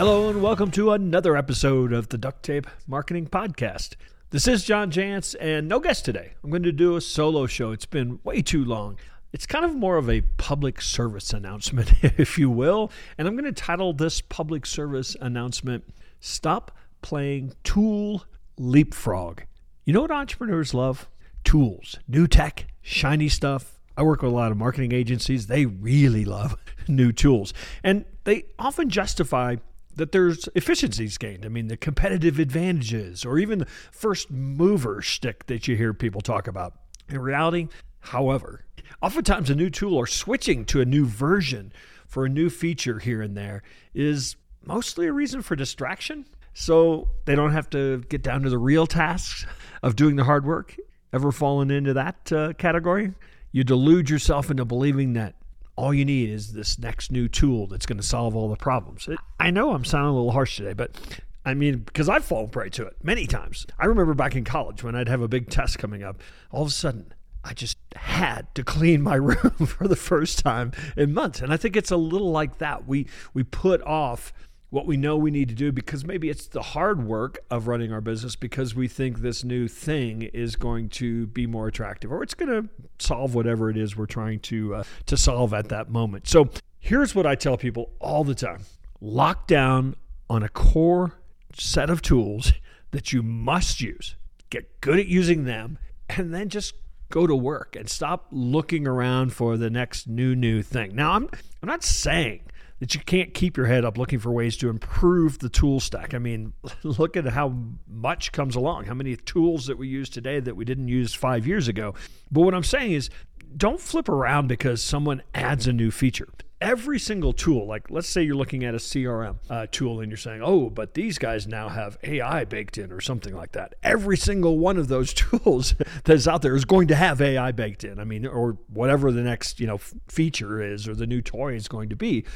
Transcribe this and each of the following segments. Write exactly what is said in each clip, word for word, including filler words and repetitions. Hello and welcome to another episode of the Duct Tape Marketing Podcast. This is John Jantsch and no guest today. I'm going to do a solo show. It's been way too long. It's kind of more of a public service announcement, if you will. And I'm going to title this public service announcement, Stop Playing Tool Leapfrog. You know what entrepreneurs love? Tools, new tech, shiny stuff. I work with a lot of marketing agencies. They really love new tools. And they often justify that there's efficiencies gained. I mean, the competitive advantages or even the first mover shtick that you hear people talk about. In reality, however, oftentimes a new tool or switching to a new version for a new feature here and there is mostly a reason for distraction. So they don't have to get down to the real tasks of doing the hard work. Ever fallen into that uh, category? You delude yourself into believing that all you need is this next new tool that's going to solve all the problems. It, I know I'm sounding a little harsh today, but I mean, because I've fallen prey to it many times. I remember back in college when I'd have a big test coming up, all of a sudden, I just had to clean my room for the first time in months. And I think it's a little like that. We we put off what we know we need to do because maybe it's the hard work of running our business because we think this new thing is going to be more attractive or it's going to solve whatever it is we're trying to uh, to solve at that moment. So here's what I tell people all the time. Lock down on a core set of tools that you must use. Get good at using them and then just go to work and stop looking around for the next new, new thing. Now, I'm I'm not saying that you can't keep your head up looking for ways to improve the tool stack. I mean, look at how much comes along, how many tools that we use today that we didn't use five years ago. But what I'm saying is don't flip around because someone adds a new feature. Every single tool, like let's say you're looking at a C R M uh, tool and you're saying, oh, but these guys now have A I baked in or something like that. Every single one of those tools that's out there is going to have A I baked in. I mean, or whatever the next, you know, feature is or the new toy is going to be.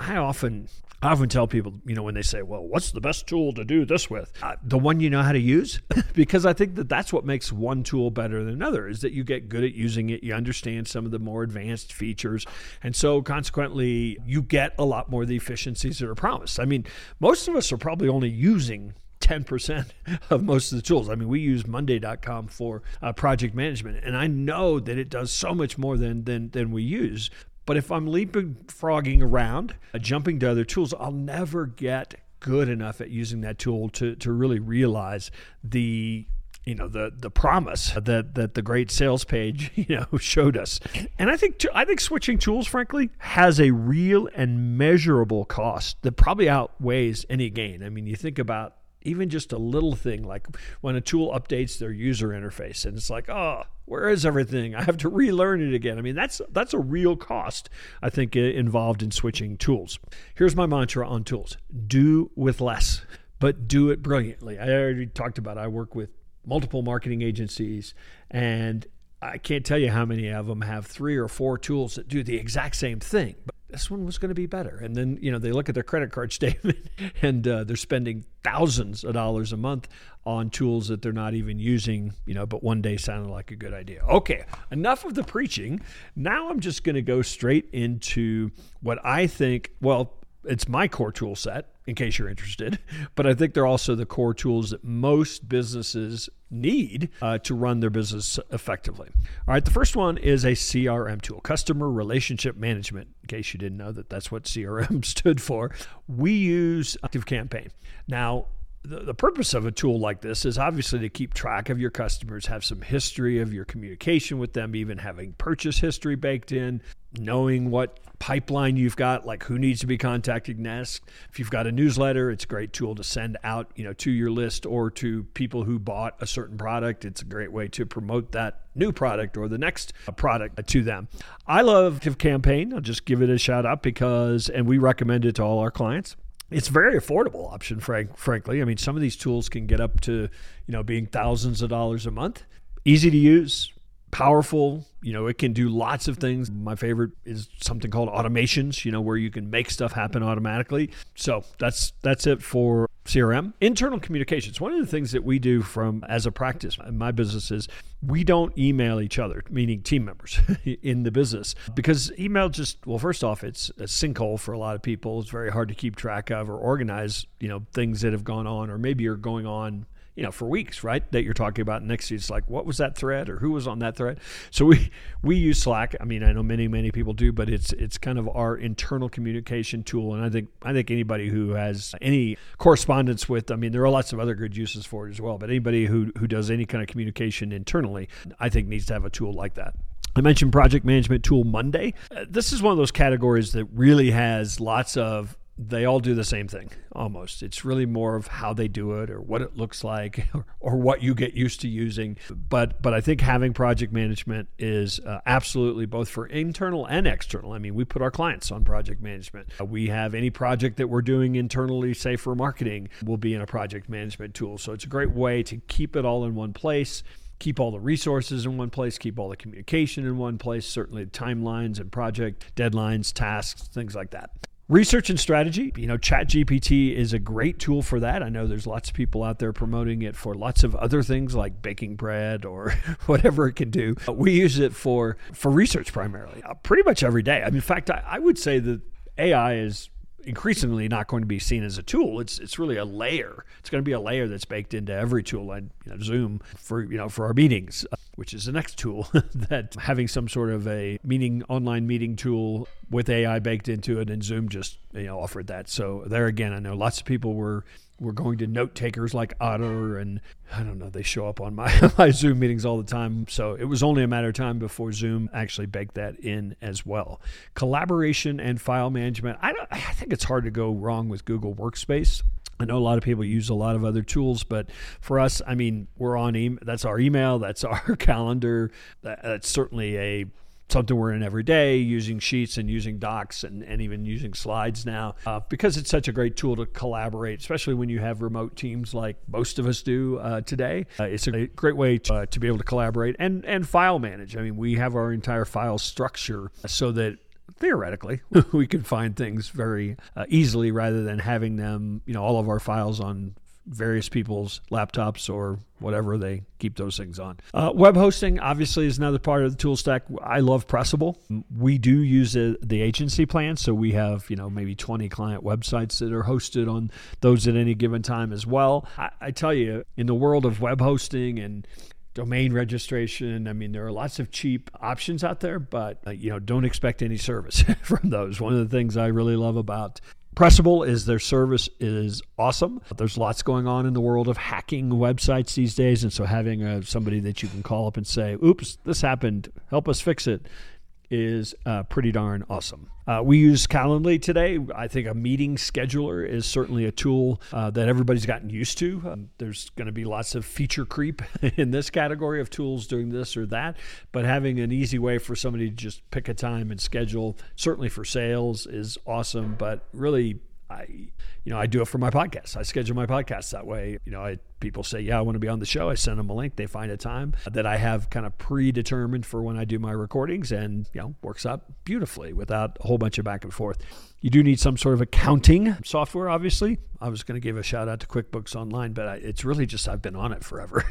I often, I often tell people, you know, when they say, well, what's the best tool to do this with? Uh, the one you know how to use, because I think that that's what makes one tool better than another is that you get good at using it. You understand some of the more advanced features. And so consequently, you get a lot more of the efficiencies that are promised. I mean, most of us are probably only using ten percent of most of the tools. I mean, we use Monday dot com for uh, project management, and I know that it does so much more than than than we use. But if I'm leapfrogging around, uh, jumping to other tools, I'll never get good enough at using that tool to to really realize the you know, the the promise that that the great sales page, you know, showed us. And I think I think switching tools, frankly, has a real and measurable cost that probably outweighs any gain. I mean, you think about even just a little thing like when a tool updates their user interface and it's like, oh, where is everything? I have to relearn it again. I mean, that's that's a real cost, I think, involved in switching tools. Here's my mantra on tools. Do with less, but do it brilliantly. I already talked about I work with multiple marketing agencies, and I can't tell you how many of them have three or four tools that do the exact same thing, but this one was going to be better. And then, you know, they look at their credit card statement and uh, they're spending thousands of dollars a month on tools that they're not even using, you know, but one day sounded like a good idea. Okay, enough of the preaching. Now I'm just going to go straight into what I think, well, it's my core tool set, in case you're interested, but I think they're also the core tools that most businesses need uh, to run their business effectively. All right, the first one is a C R M tool, Customer Relationship Management, in case you didn't know that that's what C R M stood for. We use ActiveCampaign. Now, the, the purpose of a tool like this is obviously to keep track of your customers, have some history of your communication with them, even having purchase history baked in, knowing what pipeline you've got, like who needs to be contacted next. If you've got a newsletter, it's a great tool to send out, you know, to your list or to people who bought a certain product. It's a great way to promote that new product or the next product to them. I love ActiveCampaign. I'll just give it a shout out because, and we recommend it to all our clients. It's a very affordable option, frank, frankly. I mean, some of these tools can get up to, you know, being thousands of dollars a month. Easy to use, powerful. You know, it can do lots of things. My favorite is something called automations, you know, where you can make stuff happen automatically. So that's that's it for C R M. Internal communications. One of the things that we do from as a practice in my business is we don't email each other, meaning team members in the business, because email just, well, first off, it's a sinkhole for a lot of people. It's very hard to keep track of or organize, you know, things that have gone on or maybe are going on, you know, for weeks, right? That you're talking about. Next, it's like, what was that thread, or who was on that thread? So we we use Slack. I mean, I know many many people do, but it's it's kind of our internal communication tool. And I think I think anybody who has any correspondence with, I mean, there are lots of other good uses for it as well. But anybody who who does any kind of communication internally, I think needs to have a tool like that. I mentioned Project Management Tool Monday. Uh, this is one of those categories that really has lots of. They all do the same thing, almost. It's really more of how they do it or what it looks like or, or what you get used to using. But but I think having project management is uh, absolutely both for internal and external. I mean, we put our clients on project management. Uh, we have any project that we're doing internally, say for marketing, will be in a project management tool. So it's a great way to keep it all in one place. Keep all the resources in one place, keep all the communication in one place, certainly timelines and project deadlines, tasks, things like that. Research and strategy, you know, ChatGPT is a great tool for that. I know there's lots of people out there promoting it for lots of other things like baking bread or whatever it can do. We use it for, for research primarily, uh, pretty much every day. I mean, in fact, I, I would say that A I is increasingly not going to be seen as a tool. It's it's really a layer. It's going to be a layer that's baked into every tool. And you know, Zoom for you know for our meetings, uh, which is the next tool that having some sort of a meeting online meeting tool with A I baked into it, and Zoom just you know offered that. So there again, I know lots of people were were going to note takers like Otter, and I don't know, they show up on my my Zoom meetings all the time. So it was only a matter of time before Zoom actually baked that in as well. Collaboration and file management. I don't. I think it's hard to go wrong with Google Workspace. I know a lot of people use a lot of other tools, but for us, I mean, we're on email. That's our email. That's our calendar. That, that's certainly a something we're in every day, using sheets and using docs and, and even using slides now, uh, because it's such a great tool to collaborate, especially when you have remote teams like most of us do uh, today. Uh, it's a great way to, uh, to be able to collaborate and, and file manage. I mean, we have our entire file structure so that theoretically, we can find things very uh, easily rather than having them, you know, all of our files on various people's laptops or whatever they keep those things on. Uh, web hosting obviously is another part of the tool stack. I love Pressable. We do use a, the agency plan, so we have you know maybe twenty client websites that are hosted on those at any given time as well. I, I tell you, in the world of web hosting and domain registration, I mean, there are lots of cheap options out there, but uh, you know, don't expect any service from those. One of the things I really love about Pressable is their service is awesome. There's lots going on in the world of hacking websites these days. And so having a, somebody that you can call up and say, oops, this happened, help us fix it, is uh, pretty darn awesome. Uh, we use Calendly today. I think a meeting scheduler is certainly a tool uh, that everybody's gotten used to. Um, there's going to be lots of feature creep in this category of tools doing this or that, but having an easy way for somebody to just pick a time and schedule, certainly for sales, is awesome. But really, I, you know, I do it for my podcast. I schedule my podcast that way. You know, I, people say, yeah, I want to be on the show. I send them a link. They find a time that I have kind of predetermined for when I do my recordings, and, you know, works out beautifully without a whole bunch of back and forth. You do need some sort of accounting software, obviously. I was going to give a shout out to QuickBooks Online, but I, it's really just, I've been on it forever.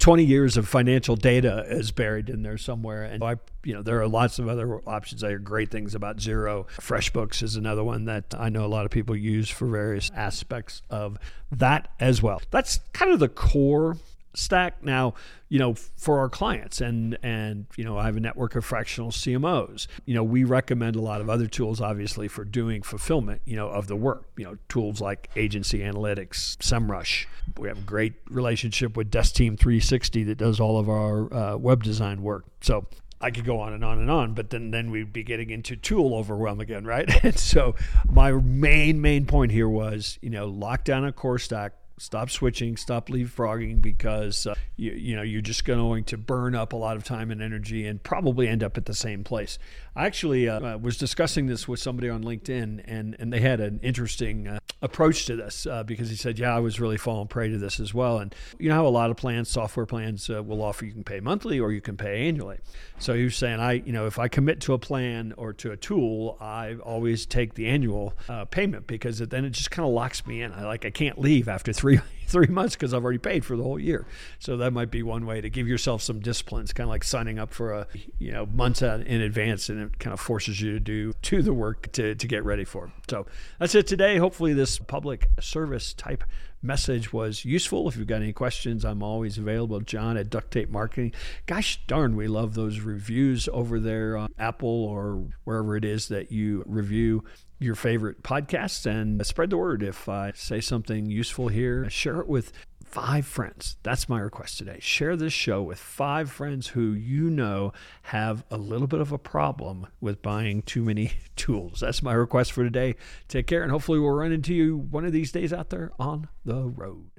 twenty years of financial data is buried in there somewhere. And I, you know, there are lots of other options. I hear great things about Xero. FreshBooks is another one that I know a lot of people use for various aspects of that as well. That's kind of the core stack. Now, you know, for our clients and, and, you know, I have a network of fractional C M Os. You know, we recommend a lot of other tools, obviously, for doing fulfillment, you know, of the work, you know, tools like agency analytics, SEMrush. We have a great relationship with Desk Team three sixty that does all of our uh, web design work. So I could go on and on and on, but then, then we'd be getting into tool overwhelm again, right? And so my main, main point here was, you know, lock down a core stack, Stop switching, stop leapfrogging, because uh, you, you know, you're just going to burn up a lot of time and energy and probably end up at the same place. I actually uh, was discussing this with somebody on LinkedIn, and, and they had an interesting uh, approach to this uh, because he said, yeah, I was really falling prey to this as well. And you know how a lot of plans, software plans uh, will offer, you can pay monthly or you can pay annually. So he was saying, I, you know, if I commit to a plan or to a tool, I always take the annual uh, payment, because then it just kind of locks me in. I, like I can't leave after three Three, three months because I've already paid for the whole year. So that might be one way to give yourself some discipline. It's kind of like signing up for a, you know, months out in advance, and it kind of forces you to do to the work to, to get ready for it. So that's it today. Hopefully this public service type message was useful. If you've got any questions, I'm always available. John at Duct Tape Marketing. Gosh darn, we love those reviews over there on Apple or wherever it is that you review your favorite podcasts, and spread the word. If I say something useful here, share it with five friends. That's my request today. Share this show with five friends who you know have a little bit of a problem with buying too many tools. That's my request for today. Take care, and hopefully we'll run into you one of these days out there on the road.